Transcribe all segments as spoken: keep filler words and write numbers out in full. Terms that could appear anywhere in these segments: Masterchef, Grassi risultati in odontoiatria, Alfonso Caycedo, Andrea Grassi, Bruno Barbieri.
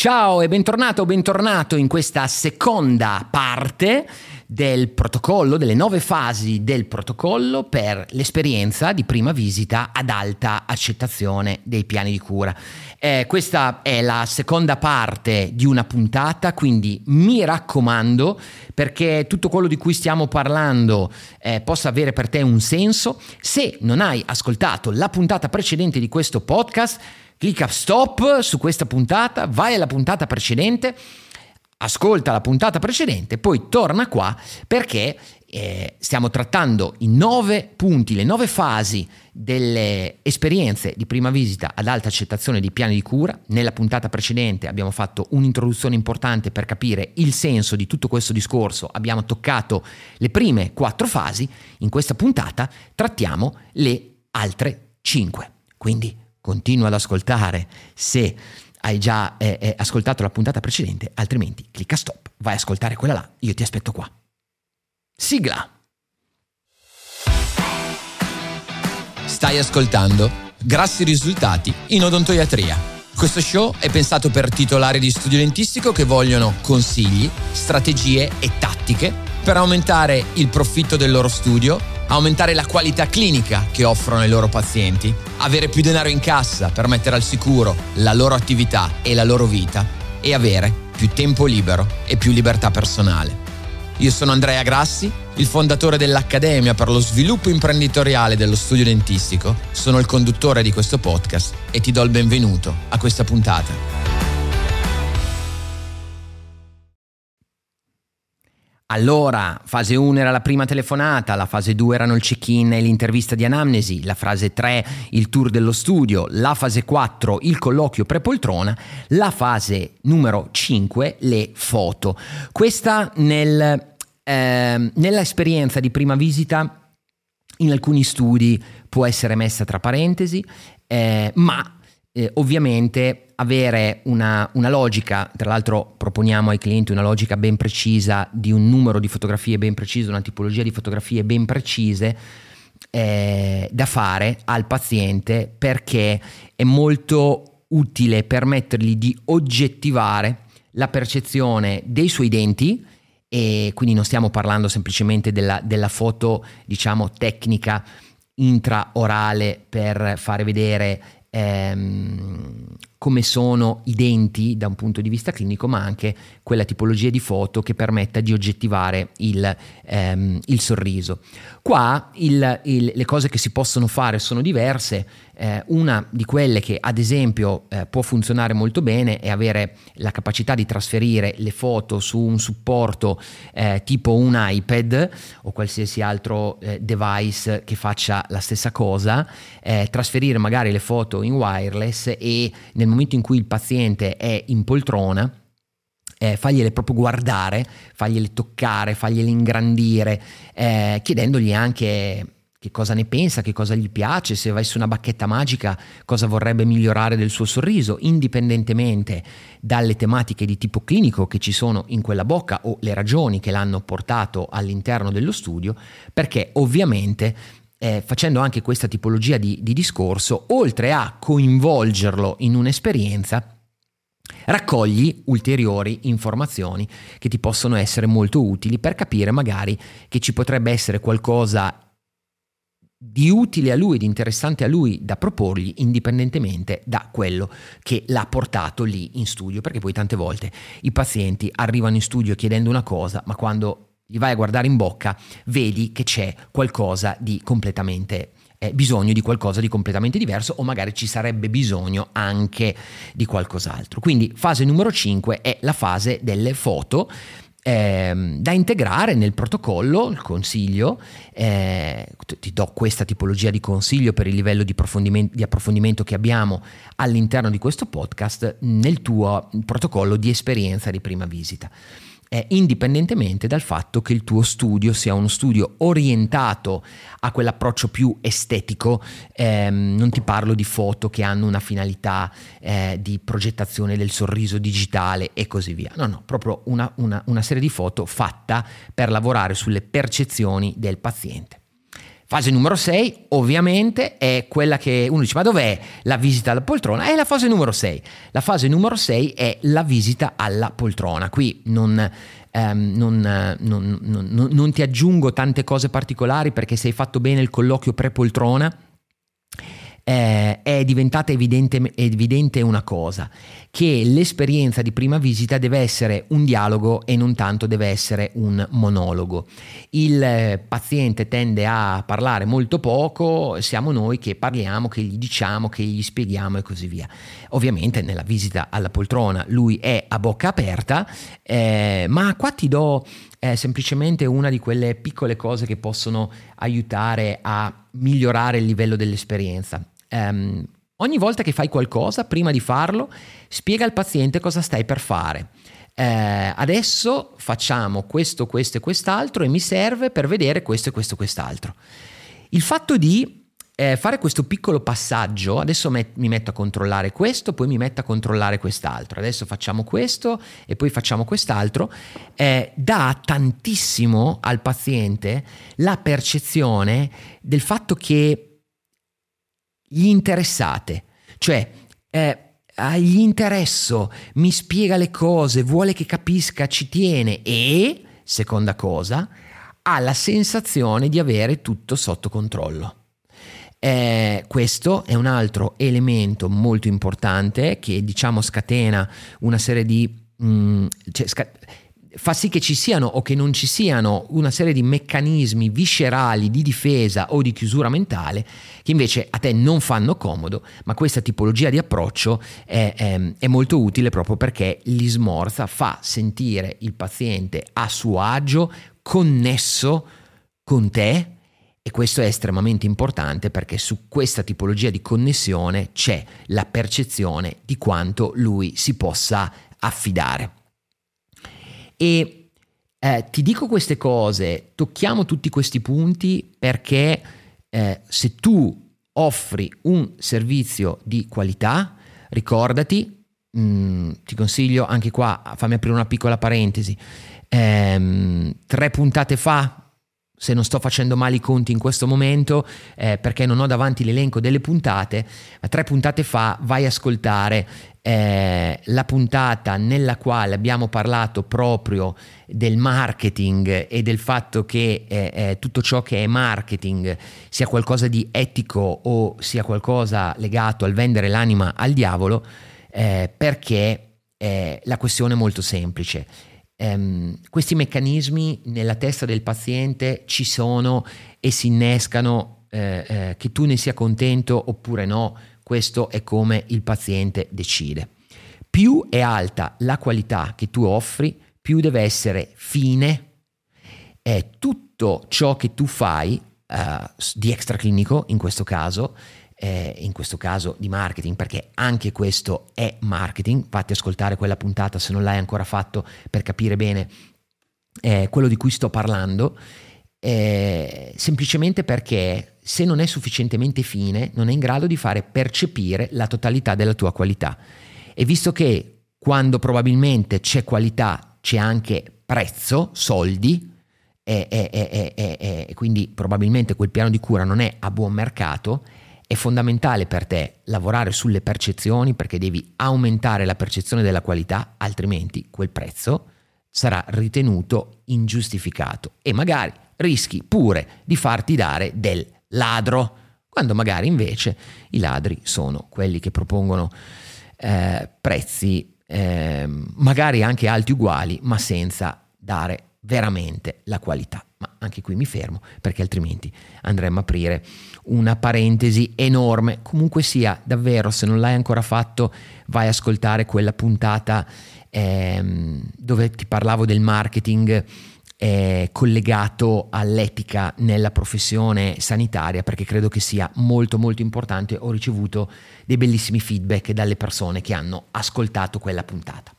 Ciao e bentornato o bentornato in questa seconda parte del protocollo, delle nove fasi del protocollo per l'esperienza di prima visita ad alta accettazione dei piani di cura. Eh, questa è la seconda parte di una puntata, quindi mi raccomando, perché tutto quello di cui stiamo parlando eh, possa avere per te un senso. Se non hai ascoltato la puntata precedente di questo podcast, clicca stop su questa puntata, vai alla puntata precedente, ascolta la puntata precedente, poi torna qua perché eh, stiamo trattando i nove punti, le nove fasi delle esperienze di prima visita ad alta accettazione dei piani di cura. Nella puntata precedente abbiamo fatto un'introduzione importante per capire il senso di tutto questo discorso, abbiamo toccato le prime quattro fasi, in questa puntata trattiamo le altre cinque, quindi continua ad ascoltare se hai già eh, ascoltato la puntata precedente, altrimenti clicca stop, vai a ascoltare quella là, io ti aspetto qua. Sigla! Stai ascoltando Grassi risultati in odontoiatria. Questo show è pensato per titolari di studio dentistico che vogliono consigli, strategie e tattiche per aumentare il profitto del loro studio, aumentare la qualità clinica che offrono ai loro pazienti, avere più denaro in cassa per mettere al sicuro la loro attività e la loro vita e avere più tempo libero e più libertà personale. Io sono Andrea Grassi, il fondatore dell'Accademia per lo sviluppo imprenditoriale dello studio dentistico, sono il conduttore di questo podcast e ti do il benvenuto a questa puntata. Allora, fase uno era la prima telefonata, la fase due erano il check-in e l'intervista di anamnesi, la fase tre il tour dello studio, la fase quattro il colloquio pre-poltrona, la fase numero cinque le foto. Questa nel, eh, nell'esperienza di prima visita in alcuni studi può essere messa tra parentesi, eh, ma eh, ovviamente avere una, una logica, tra l'altro proponiamo ai clienti una logica ben precisa di un numero di fotografie ben preciso, una tipologia di fotografie ben precise eh, da fare al paziente, perché è molto utile permettergli di oggettivare la percezione dei suoi denti e quindi non stiamo parlando semplicemente della, della foto, diciamo, tecnica intraorale per fare vedere ehm, come sono i denti da un punto di vista clinico, ma anche quella tipologia di foto che permetta di oggettivare il, ehm, il sorriso. Qua il, il, le cose che si possono fare sono diverse. Eh, una di quelle che ad esempio eh, può funzionare molto bene è avere la capacità di trasferire le foto su un supporto eh, tipo un iPad o qualsiasi altro eh, device che faccia la stessa cosa, eh, trasferire magari le foto in wireless e nel momento in cui il paziente è in poltrona, eh, fagliele proprio guardare, fagliele toccare, fagliele ingrandire, eh, chiedendogli anche che cosa ne pensa, che cosa gli piace, se avesse una bacchetta magica cosa vorrebbe migliorare del suo sorriso, indipendentemente dalle tematiche di tipo clinico che ci sono in quella bocca o le ragioni che l'hanno portato all'interno dello studio, perché ovviamente Eh, facendo anche questa tipologia di, di discorso, oltre a coinvolgerlo in un'esperienza, raccogli ulteriori informazioni che ti possono essere molto utili per capire magari che ci potrebbe essere qualcosa di utile a lui, di interessante a lui da proporgli, indipendentemente da quello che l'ha portato lì in studio, perché poi tante volte i pazienti arrivano in studio chiedendo una cosa, ma quando gli vai a guardare in bocca, vedi che c'è qualcosa di completamente, eh, bisogno di qualcosa di completamente diverso, o magari ci sarebbe bisogno anche di qualcos'altro. Quindi fase numero cinque è la fase delle foto eh, da integrare nel protocollo, il consiglio, eh, ti do questa tipologia di consiglio per il livello di approfondimento, di approfondimento che abbiamo all'interno di questo podcast nel tuo protocollo di esperienza di prima visita. Eh, indipendentemente dal fatto che il tuo studio sia uno studio orientato a quell'approccio più estetico, ehm, non ti parlo di foto che hanno una finalità eh, di progettazione del sorriso digitale e così via, no no, proprio una, una, una serie di foto fatta per lavorare sulle percezioni del paziente. Fase numero sei, ovviamente, è quella che uno dice: ma dov'è la visita alla poltrona? È la fase numero sei. La fase numero sei è la visita alla poltrona. Qui non, ehm, non, non, non, non ti aggiungo tante cose particolari, perché se hai fatto bene il colloquio pre-poltrona eh, è diventata evidente, evidente una cosa, che l'esperienza di prima visita deve essere un dialogo e non tanto deve essere un monologo. Il paziente tende a parlare molto poco, siamo noi che parliamo, che gli diciamo, che gli spieghiamo e così via. Ovviamente nella visita alla poltrona lui è a bocca aperta, eh, ma qua ti do eh, semplicemente una di quelle piccole cose che possono aiutare a migliorare il livello dell'esperienza. Um, Ogni volta che fai qualcosa, prima di farlo, spiega al paziente cosa stai per fare. Eh, adesso facciamo questo, questo e quest'altro e mi serve per vedere questo e questo e quest'altro. Il fatto di eh, fare questo piccolo passaggio, adesso met- mi metto a controllare questo, poi mi metto a controllare quest'altro, adesso facciamo questo e poi facciamo quest'altro, eh, dà tantissimo al paziente la percezione del fatto che gli interessate, cioè eh, gli interesso, mi spiega le cose, vuole che capisca, ci tiene, e, seconda cosa, ha la sensazione di avere tutto sotto controllo. Eh, questo è un altro elemento molto importante che, diciamo, scatena una serie di... Mh, cioè, sca- fa sì che ci siano o che non ci siano una serie di meccanismi viscerali di difesa o di chiusura mentale che invece a te non fanno comodo, ma questa tipologia di approccio è, è, è molto utile, proprio perché li smorza, fa sentire il paziente a suo agio, connesso con te, e questo è estremamente importante, perché su questa tipologia di connessione c'è la percezione di quanto lui si possa affidare. E eh, ti dico queste cose, tocchiamo tutti questi punti, perché eh, se tu offri un servizio di qualità, ricordati, mh, ti consiglio anche qua, fammi aprire una piccola parentesi, ehm, tre puntate fa, se non sto facendo male i conti in questo momento, eh, perché non ho davanti l'elenco delle puntate, ma tre puntate fa vai a ascoltare eh, la puntata nella quale abbiamo parlato proprio del marketing e del fatto che eh, eh, tutto ciò che è marketing sia qualcosa di etico o sia qualcosa legato al vendere l'anima al diavolo, eh, perché eh, la questione è molto semplice. Um, questi meccanismi nella testa del paziente ci sono e si innescano, eh, eh, che tu ne sia contento oppure no, questo è come il paziente decide. Più è alta la qualità che tu offri, più deve essere fine è tutto ciò che tu fai eh, di extraclinico, in questo caso eh, in questo caso di marketing, perché anche questo è marketing. Fatti ascoltare quella puntata se non l'hai ancora fatto, per capire bene eh, quello di cui sto parlando, eh, semplicemente perché se non è sufficientemente fine non è in grado di fare percepire la totalità della tua qualità, e visto che quando probabilmente c'è qualità c'è anche prezzo, soldi, e, e, e, e, e, e quindi probabilmente quel piano di cura non è a buon mercato. È fondamentale per te lavorare sulle percezioni, perché devi aumentare la percezione della qualità, altrimenti quel prezzo sarà ritenuto ingiustificato e magari rischi pure di farti dare del ladro, quando magari invece i ladri sono quelli che propongono eh, prezzi eh, magari anche alti uguali, ma senza dare veramente la qualità. Ma anche qui mi fermo, perché altrimenti andremo a aprire una parentesi enorme. Comunque sia, davvero, se non l'hai ancora fatto, vai a ascoltare quella puntata ehm, dove ti parlavo del marketing eh, collegato all'etica nella professione sanitaria, perché credo che sia molto molto importante. Ho ricevuto dei bellissimi feedback dalle persone che hanno ascoltato quella puntata.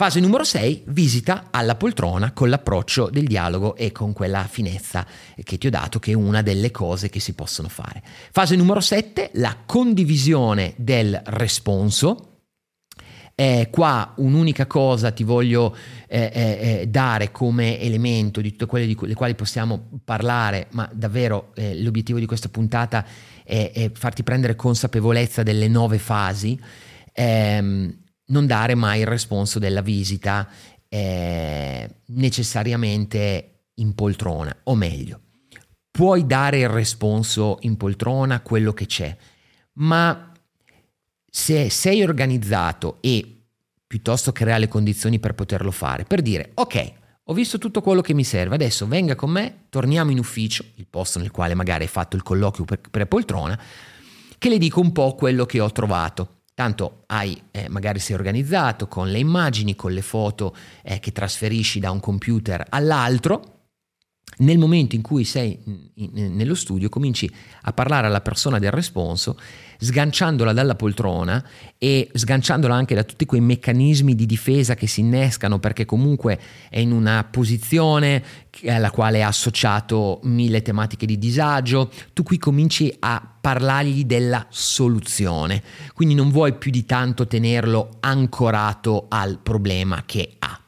Fase numero sei, visita alla poltrona con l'approccio del dialogo e con quella finezza che ti ho dato, che è una delle cose che si possono fare. Fase numero sette, la condivisione del responso. Eh, qua un'unica cosa ti voglio eh, eh, dare come elemento di tutte quelle di cui, le quali possiamo parlare, ma davvero eh, l'obiettivo di questa puntata è, è farti prendere consapevolezza delle nove fasi, ehm, non dare mai il responso della visita eh, necessariamente in poltrona, o meglio, puoi dare il responso in poltrona, quello che c'è, ma se sei organizzato e piuttosto crea le condizioni per poterlo fare, per dire ok, ho visto tutto quello che mi serve, adesso venga con me, torniamo in ufficio, il posto nel quale magari hai fatto il colloquio per, per poltrona, che le dico un po' quello che ho trovato. Tanto hai, eh, magari sei organizzato con le immagini, con le foto eh, che trasferisci da un computer all'altro. Nel momento in cui sei in, in, nello studio cominci a parlare alla persona del responso, sganciandola dalla poltrona e sganciandola anche da tutti quei meccanismi di difesa che si innescano, perché comunque è in una posizione alla quale è associato mille tematiche di disagio. Tu qui cominci a parlargli della soluzione, quindi non vuoi più di tanto tenerlo ancorato al problema che ha.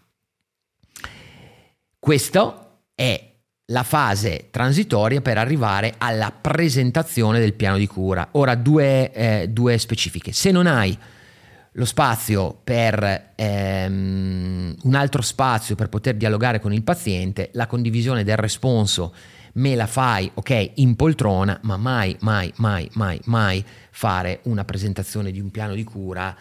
Questo è la fase transitoria per arrivare alla presentazione del piano di cura. Ora due, eh, due specifiche: se non hai lo spazio per ehm, un altro spazio per poter dialogare con il paziente, la condivisione del responso me la fai, ok, in poltrona, ma mai, mai, mai, mai, mai fare una presentazione di un piano di cura,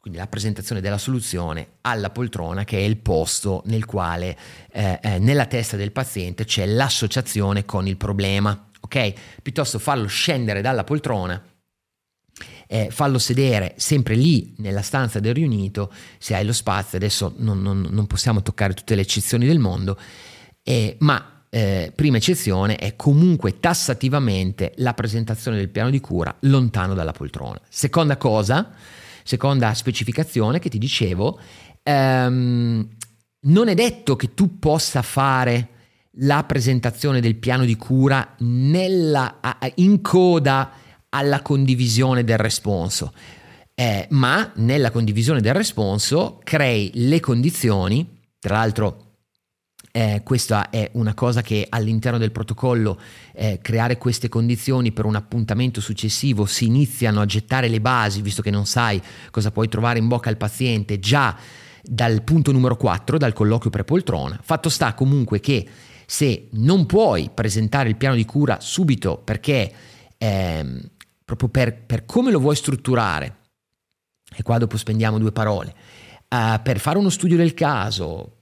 quindi la presentazione della soluzione alla poltrona, che è il posto nel quale eh, eh, nella testa del paziente c'è l'associazione con il problema, ok? Piuttosto farlo scendere dalla poltrona, eh, farlo sedere sempre lì nella stanza del riunito, se hai lo spazio. Adesso non, non, non possiamo toccare tutte le eccezioni del mondo, eh, ma eh, prima eccezione è comunque tassativamente la presentazione del piano di cura lontano dalla poltrona. Seconda cosa, seconda specificazione che ti dicevo, ehm, non è detto che tu possa fare la presentazione del piano di cura nella, in coda alla condivisione del responso, eh, ma nella condivisione del responso crei le condizioni. Tra l'altro Eh, questa è una cosa che all'interno del protocollo, eh, creare queste condizioni per un appuntamento successivo, si iniziano a gettare le basi, visto che non sai cosa puoi trovare in bocca al paziente, già dal punto numero quattro, dal colloquio per poltrona. Fatto sta comunque che se non puoi presentare il piano di cura subito, perché ehm, proprio per, per come lo vuoi strutturare, e qua dopo spendiamo due parole, eh, per fare uno studio del caso,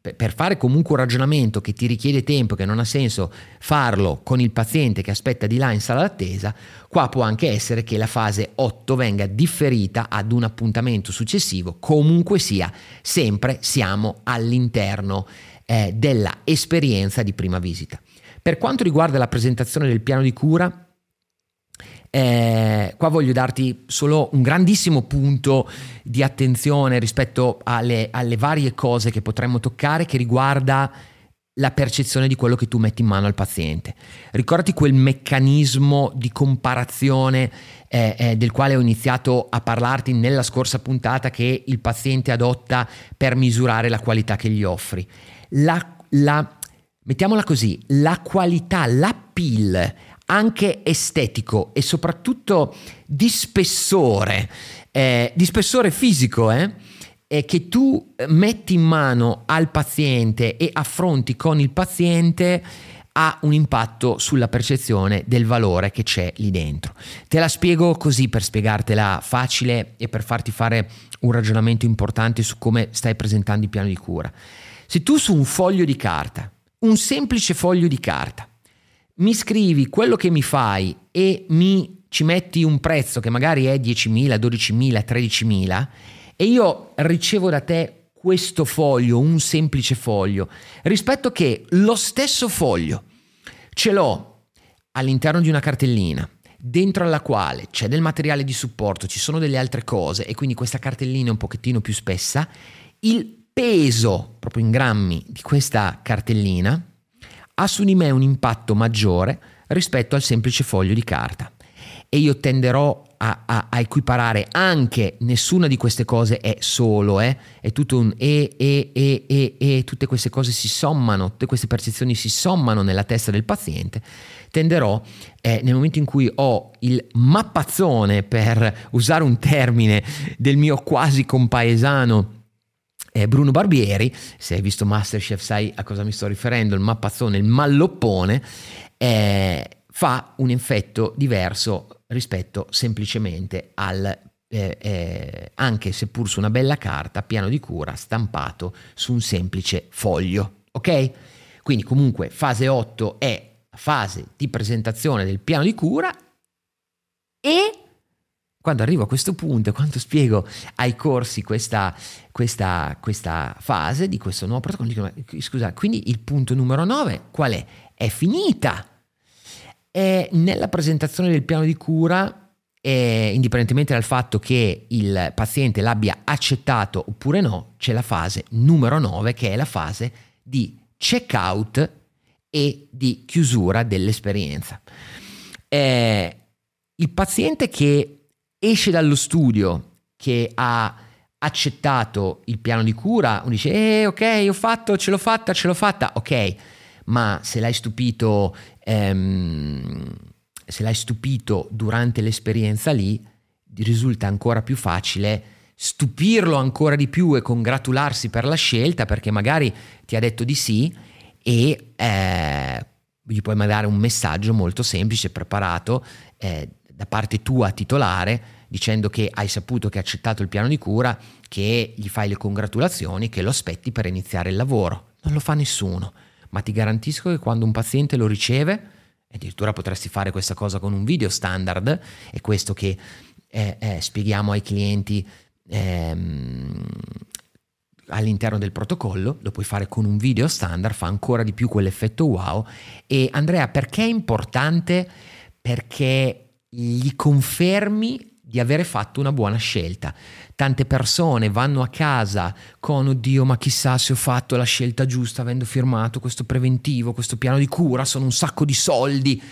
per fare comunque un ragionamento che ti richiede tempo, che non ha senso farlo con il paziente che aspetta di là in sala d'attesa, qua può anche essere che la fase otto venga differita ad un appuntamento successivo. Comunque sia, sempre siamo all'interno eh, della esperienza di prima visita. Per quanto riguarda la presentazione del piano di cura, Eh, qua voglio darti solo un grandissimo punto di attenzione rispetto alle, alle varie cose che potremmo toccare, che riguarda la percezione di quello che tu metti in mano al paziente. Ricordati quel meccanismo di comparazione eh, eh, del quale ho iniziato a parlarti nella scorsa puntata, che il paziente adotta per misurare la qualità che gli offri. La, la, mettiamola così, la qualità, l'appeal anche estetico e soprattutto di spessore, eh, di spessore fisico, eh, eh, che tu metti in mano al paziente e affronti con il paziente, ha un impatto sulla percezione del valore che c'è lì dentro. Te la spiego così per spiegartela facile e per farti fare un ragionamento importante su come stai presentando il piano di cura. Se tu su un foglio di carta, un semplice foglio di carta, mi scrivi quello che mi fai e mi ci metti un prezzo che magari è diecimila, dodicimila, tredicimila, e io ricevo da te questo foglio, un semplice foglio, rispetto che lo stesso foglio ce l'ho all'interno di una cartellina dentro alla quale c'è del materiale di supporto, ci sono delle altre cose, e quindi questa cartellina è un pochettino più spessa, il peso proprio in grammi di questa cartellina ha su di me un impatto maggiore rispetto al semplice foglio di carta, e io tenderò a, a, a equiparare anche, nessuna di queste cose è solo, eh? È tutto un e, e, e, e, e, tutte queste cose si sommano, tutte queste percezioni si sommano nella testa del paziente. Tenderò, eh, nel momento in cui ho il mappazzone, per usare un termine del mio quasi compaesano Eh, Bruno Barbieri, se hai visto Masterchef sai a cosa mi sto riferendo, il mappazzone, il malloppone, eh, fa un effetto diverso rispetto semplicemente al, eh, eh, anche seppur su una bella carta, piano di cura stampato su un semplice foglio, ok? Quindi comunque fase otto è la fase di presentazione del piano di cura, e quando arrivo a questo punto, quando spiego ai corsi questa, questa, questa fase di questo nuovo protocollo, dicono: scusa, quindi il punto numero nove qual è? È finita. E nella presentazione del piano di cura, eh, indipendentemente dal fatto che il paziente l'abbia accettato oppure no, c'è la fase numero nove, che è la fase di check-out e di chiusura dell'esperienza. Eh, il paziente che esce dallo studio, che ha accettato il piano di cura, uno dice eh ok, ho fatto, ce l'ho fatta, ce l'ho fatta, ok, ma se l'hai stupito, ehm, se l'hai stupito durante l'esperienza lì, risulta ancora più facile stupirlo ancora di più e congratularsi per la scelta, perché magari ti ha detto di sì, e eh, gli puoi mandare un messaggio molto semplice, preparato, eh, da parte tua titolare, dicendo che hai saputo che ha accettato il piano di cura, che gli fai le congratulazioni, che lo aspetti per iniziare il lavoro. Non lo fa nessuno, ma ti garantisco che quando un paziente lo riceve, addirittura potresti fare questa cosa con un video standard, è questo che eh, eh, spieghiamo ai clienti ehm, all'interno del protocollo, lo puoi fare con un video standard, fa ancora di più quell'effetto wow. E Andrea, perché è importante? Perché gli confermi di avere fatto una buona scelta. Tante persone vanno a casa con oddio, ma chissà se ho fatto la scelta giusta avendo firmato questo preventivo, questo piano di cura, sono un sacco di soldi,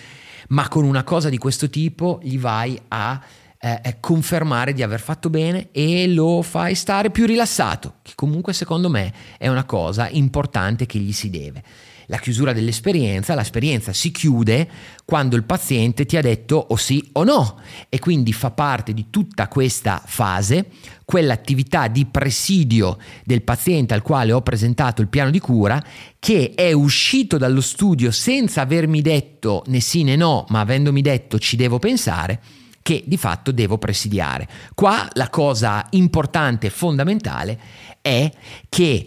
ma con una cosa di questo tipo gli vai a eh, confermare di aver fatto bene e lo fai stare più rilassato, che comunque secondo me è una cosa importante che gli si deve. La chiusura dell'esperienza, l'esperienza si chiude quando il paziente ti ha detto o sì o no, e quindi fa parte di tutta questa fase quell'attività di presidio del paziente al quale ho presentato il piano di cura, che è uscito dallo studio senza avermi detto né sì né no, ma avendomi detto ci devo pensare, che di fatto devo presidiare. Qua la cosa importante e fondamentale è che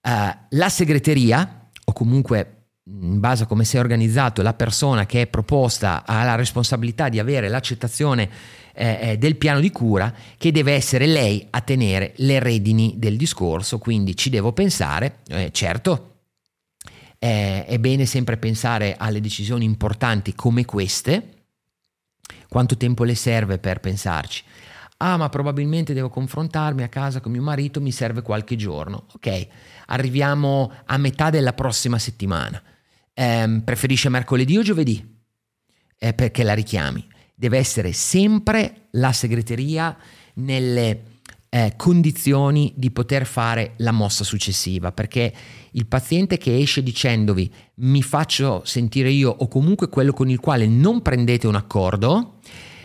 eh, la segreteria, o comunque in base a come sei organizzato la persona che è proposta, ha la responsabilità di avere l'accettazione eh, del piano di cura, che deve essere lei a tenere le redini del discorso. Quindi ci devo pensare, eh, certo eh, è bene sempre pensare alle decisioni importanti come queste. Quanto tempo le serve per pensarci? Ah, ma probabilmente devo confrontarmi a casa con mio marito, mi serve qualche giorno. Ok, arriviamo a metà della prossima settimana. Eh, preferisce mercoledì o giovedì? Eh, perché la richiami. Deve essere sempre la segreteria nelle eh, condizioni di poter fare la mossa successiva, perché il paziente che esce dicendovi mi faccio sentire io, o comunque quello con il quale non prendete un accordo,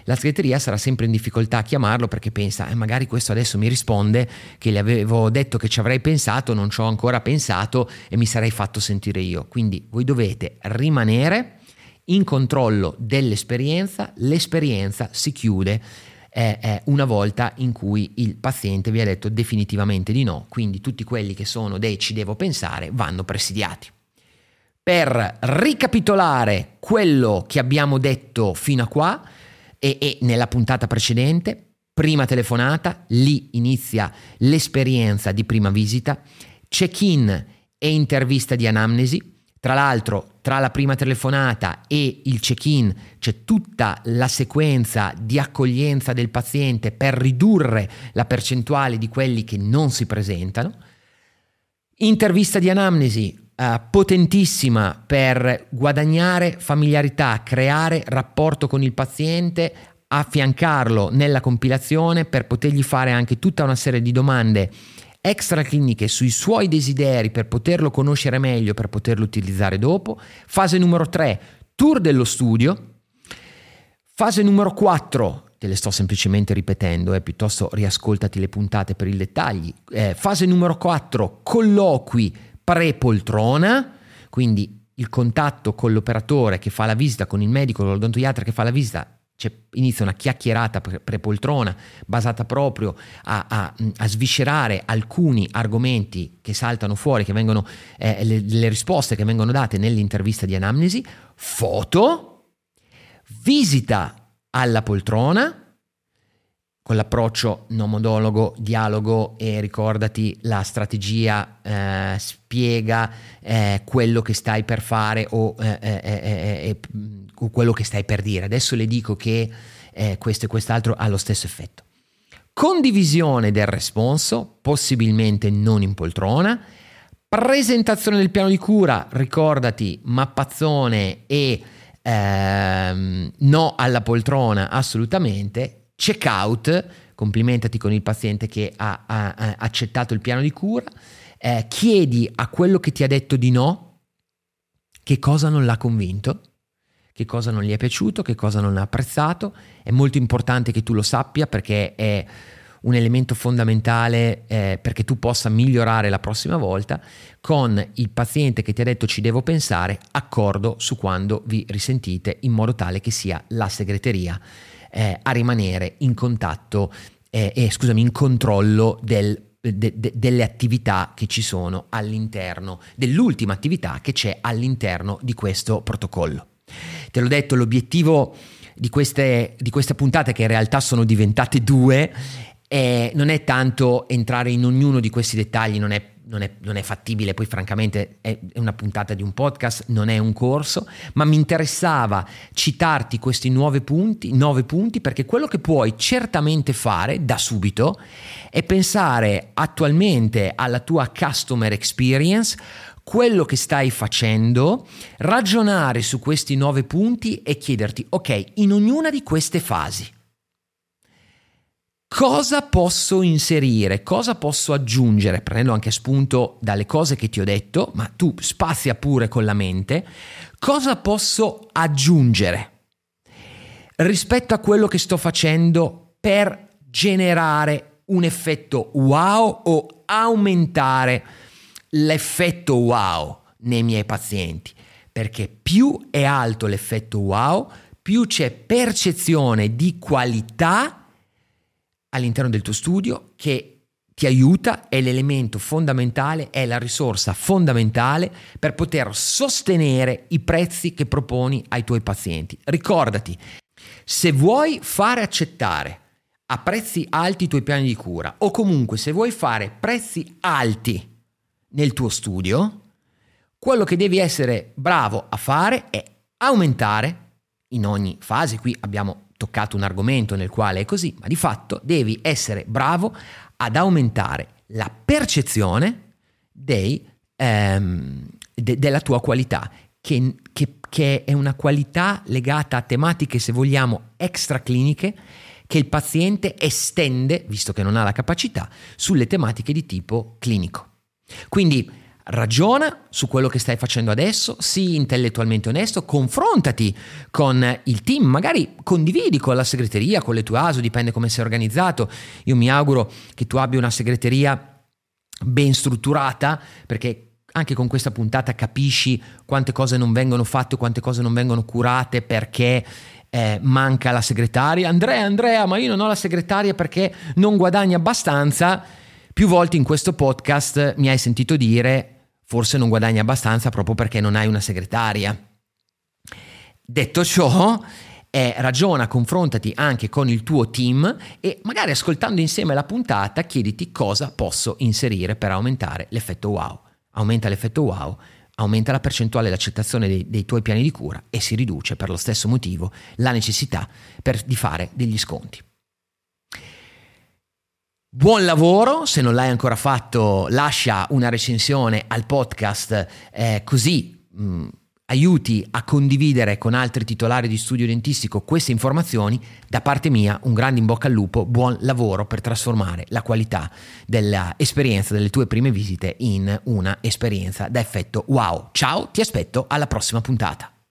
la segreteria sarà sempre in difficoltà a chiamarlo, perché pensa eh, magari questo adesso mi risponde che gli avevo detto che ci avrei pensato, non ci ho ancora pensato e mi sarei fatto sentire io. Quindi voi dovete rimanere in controllo dell'esperienza. L'esperienza si chiude eh, eh, una volta in cui il paziente vi ha detto definitivamente di no, quindi tutti quelli che sono dei ci devo pensare vanno presidiati. Per ricapitolare quello che abbiamo detto fino a qua, E, e nella puntata precedente, prima telefonata, lì inizia l'esperienza di prima visita, check-in e intervista di anamnesi. Tra l'altro, tra la prima telefonata e il check-in c'è tutta la sequenza di accoglienza del paziente per ridurre la percentuale di quelli che non si presentano. Intervista di anamnesi Uh, potentissima per guadagnare familiarità, creare rapporto con il paziente, affiancarlo nella compilazione per potergli fare anche tutta una serie di domande extracliniche sui suoi desideri per poterlo conoscere meglio, per poterlo utilizzare dopo. Fase numero tre, tour dello studio. Fase numero quattro, te le sto semplicemente ripetendo, eh, piuttosto riascoltati le puntate per i dettagli. Eh, fase numero quattro, colloqui pre-poltrona, quindi il contatto con l'operatore che fa la visita, con il medico, l'odontoiatra che fa la visita. C'è, inizia una chiacchierata pre-poltrona basata proprio a, a, a sviscerare alcuni argomenti che saltano fuori, che vengono eh, le, le risposte che vengono date nell'intervista di anamnesi. Foto, visita alla poltrona con l'approccio nomodologo, dialogo, e ricordati la strategia, eh, spiega eh, quello che stai per fare o eh, eh, eh, eh, quello che stai per dire. Adesso le dico che eh, questo e quest'altro ha lo stesso effetto. Condivisione del responso, possibilmente non in poltrona. Presentazione del piano di cura, ricordati mappazzone e ehm, no alla poltrona assolutamente. Check out, complimentati con il paziente che ha, ha, ha accettato il piano di cura, eh, chiedi a quello che ti ha detto di no che cosa non l'ha convinto, che cosa non gli è piaciuto, che cosa non ha apprezzato. È molto importante che tu lo sappia, perché è un elemento fondamentale eh, perché tu possa migliorare la prossima volta. Con il paziente che ti ha detto ci devo pensare, accordo su quando vi risentite, in modo tale che sia la segreteria Eh, a rimanere in contatto eh, eh, scusami, in controllo del, de, de, delle attività che ci sono all'interno, dell'ultima attività che c'è all'interno di questo protocollo. Te l'ho detto, l'obiettivo di queste, di queste puntate, che in realtà sono diventate due, eh, non è tanto entrare in ognuno di questi dettagli, non è Non è, non è fattibile, poi francamente è una puntata di un podcast, non è un corso, ma mi interessava citarti questi nuovi punti, nove punti, perché quello che puoi certamente fare da subito è pensare attualmente alla tua customer experience, quello che stai facendo, ragionare su questi nove punti e chiederti: ok, in ognuna di queste fasi cosa posso inserire, cosa posso aggiungere, prendendo anche spunto dalle cose che ti ho detto, ma tu spazia pure con la mente, cosa posso aggiungere rispetto a quello che sto facendo per generare un effetto wow o aumentare l'effetto wow nei miei pazienti, perché più è alto l'effetto wow, più c'è percezione di qualità all'interno del tuo studio che ti aiuta, è l'elemento fondamentale, è la risorsa fondamentale per poter sostenere i prezzi che proponi ai tuoi pazienti. Ricordati, se vuoi fare accettare a prezzi alti i tuoi piani di cura, o comunque se vuoi fare prezzi alti nel tuo studio, quello che devi essere bravo a fare è aumentare in ogni fase. Qui abbiamo toccato un argomento nel quale è così, ma di fatto devi essere bravo ad aumentare la percezione dei, ehm, de- della tua qualità, che, che, che è una qualità legata a tematiche, se vogliamo, extracliniche, che il paziente estende, visto che non ha la capacità, sulle tematiche di tipo clinico. Quindi ragiona su quello che stai facendo adesso, sii intellettualmente onesto, confrontati con il team, magari condividi con la segreteria, con le tue A S O, dipende come sei organizzato. Io mi auguro che tu abbia una segreteria ben strutturata, perché anche con questa puntata capisci quante cose non vengono fatte, quante cose non vengono curate perché eh, manca la segretaria. Andrea, Andrea, ma io non ho la segretaria perché non guadagno abbastanza. Più volte in questo podcast mi hai sentito dire: forse non guadagni abbastanza proprio perché non hai una segretaria. Detto ciò, eh, ragiona, confrontati anche con il tuo team e magari, ascoltando insieme la puntata, chiediti cosa posso inserire per aumentare l'effetto wow. Aumenta l'effetto wow, aumenta la percentuale di accettazione dei, dei tuoi piani di cura e si riduce per lo stesso motivo la necessità per, di fare degli sconti. Buon lavoro, se non l'hai ancora fatto lascia una recensione al podcast, eh, così mh, aiuti a condividere con altri titolari di studio dentistico queste informazioni. Da parte mia un grande in bocca al lupo, buon lavoro per trasformare la qualità dell'esperienza delle tue prime visite in una esperienza da effetto wow. Ciao, ti aspetto alla prossima puntata.